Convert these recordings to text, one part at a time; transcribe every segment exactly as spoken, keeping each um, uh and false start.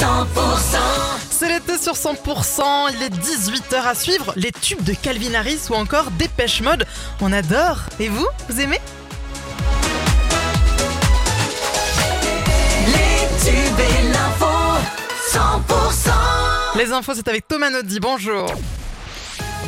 cent pour cent. C'est l'été sur cent pour cent, il est dix-huit heures à suivre, les tubes de Calvin Harris ou encore Dépêche Mode, on adore. Et vous, vous aimez ? Les tubes et l'info, cent pour cent. Les infos, c'est avec Thomas Nody, bonjour.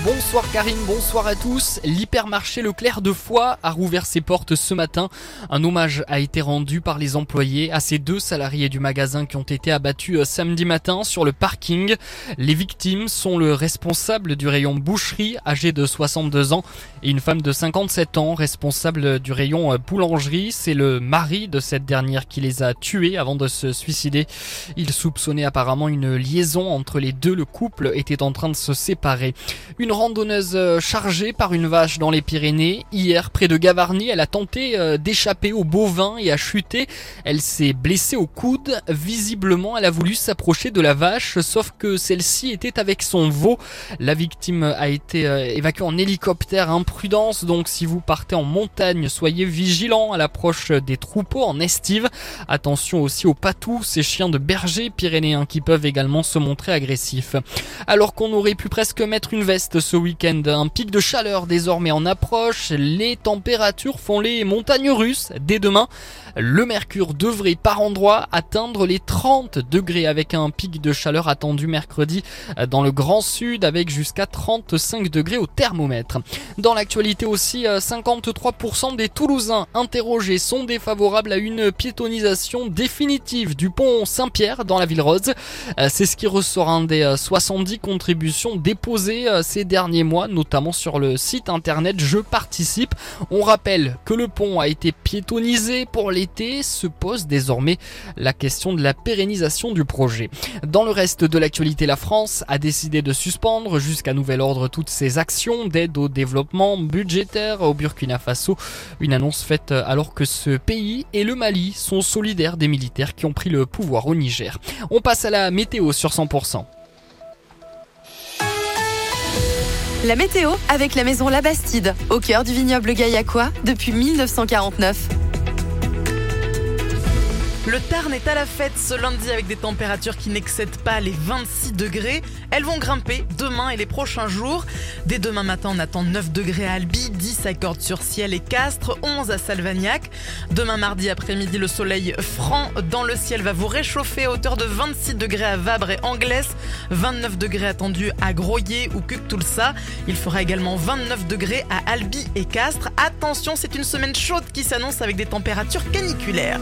Bonsoir Karine, bonsoir à tous. L'hypermarché Leclerc de Foix a rouvert ses portes ce matin. Un hommage a été rendu par les employés à ces deux salariés du magasin qui ont été abattus samedi matin sur le parking. Les victimes sont le responsable du rayon boucherie, âgé de soixante-deux ans, et une femme de cinquante-sept ans, responsable du rayon boulangerie. C'est le mari de cette dernière qui les a tués avant de se suicider. Il soupçonnait apparemment une liaison entre les deux. Le couple était en train de se séparer. Une randonneuse chargée par une vache dans les Pyrénées. Hier, près de Gavarnie, elle a tenté d'échapper au bovin et a chuté. Elle s'est blessée au coude. Visiblement, elle a voulu s'approcher de la vache, sauf que celle-ci était avec son veau. La victime a été évacuée en hélicoptère. Imprudence, donc si vous partez en montagne, soyez vigilants à l'approche des troupeaux en estive. Attention aussi aux patous, ces chiens de berger pyrénéens qui peuvent également se montrer agressifs. Alors qu'on aurait pu presque mettre une veste ce week-end, un pic de chaleur désormais en approche, les températures font les montagnes russes. Dès demain, le mercure devrait par endroits atteindre les trente degrés avec un pic de chaleur attendu mercredi dans le Grand Sud avec jusqu'à trente-cinq degrés au thermomètre. Dans l'actualité aussi, cinquante-trois pour cent des Toulousains interrogés sont défavorables à une piétonisation définitive du pont Saint-Pierre dans la ville rose. C'est ce qui ressort hein, des soixante-dix contributions déposées ces derniers mois, notamment sur le site internet Je Participe. On rappelle que le pont a été piétonnisé pour l'été, se pose désormais la question de la pérennisation du projet. Dans le reste de l'actualité, la France a décidé de suspendre jusqu'à nouvel ordre toutes ses actions d'aide au développement budgétaire au Burkina Faso. Une annonce faite alors que ce pays et le Mali sont solidaires des militaires qui ont pris le pouvoir au Niger. On passe à la météo sur cent pour cent. La météo avec la maison Labastide, au cœur du vignoble gaillacois depuis mille neuf cent quarante-neuf. Le Tarn est à la fête ce lundi avec des températures qui n'excèdent pas les vingt-six degrés. Elles vont grimper demain et les prochains jours. Dès demain matin, on attend neuf degrés à Albi, dix à Cordes-sur-Ciel et Castres, onze à Salvagnac. Demain mardi après-midi, le soleil franc dans le ciel va vous réchauffer à hauteur de vingt-six degrés à Vabre et Anglaise, vingt-neuf degrés attendus à Groyer ou Cuctulsa. Il fera également vingt-neuf degrés à Albi et Castres. Attention, c'est une semaine chaude qui s'annonce avec des températures caniculaires.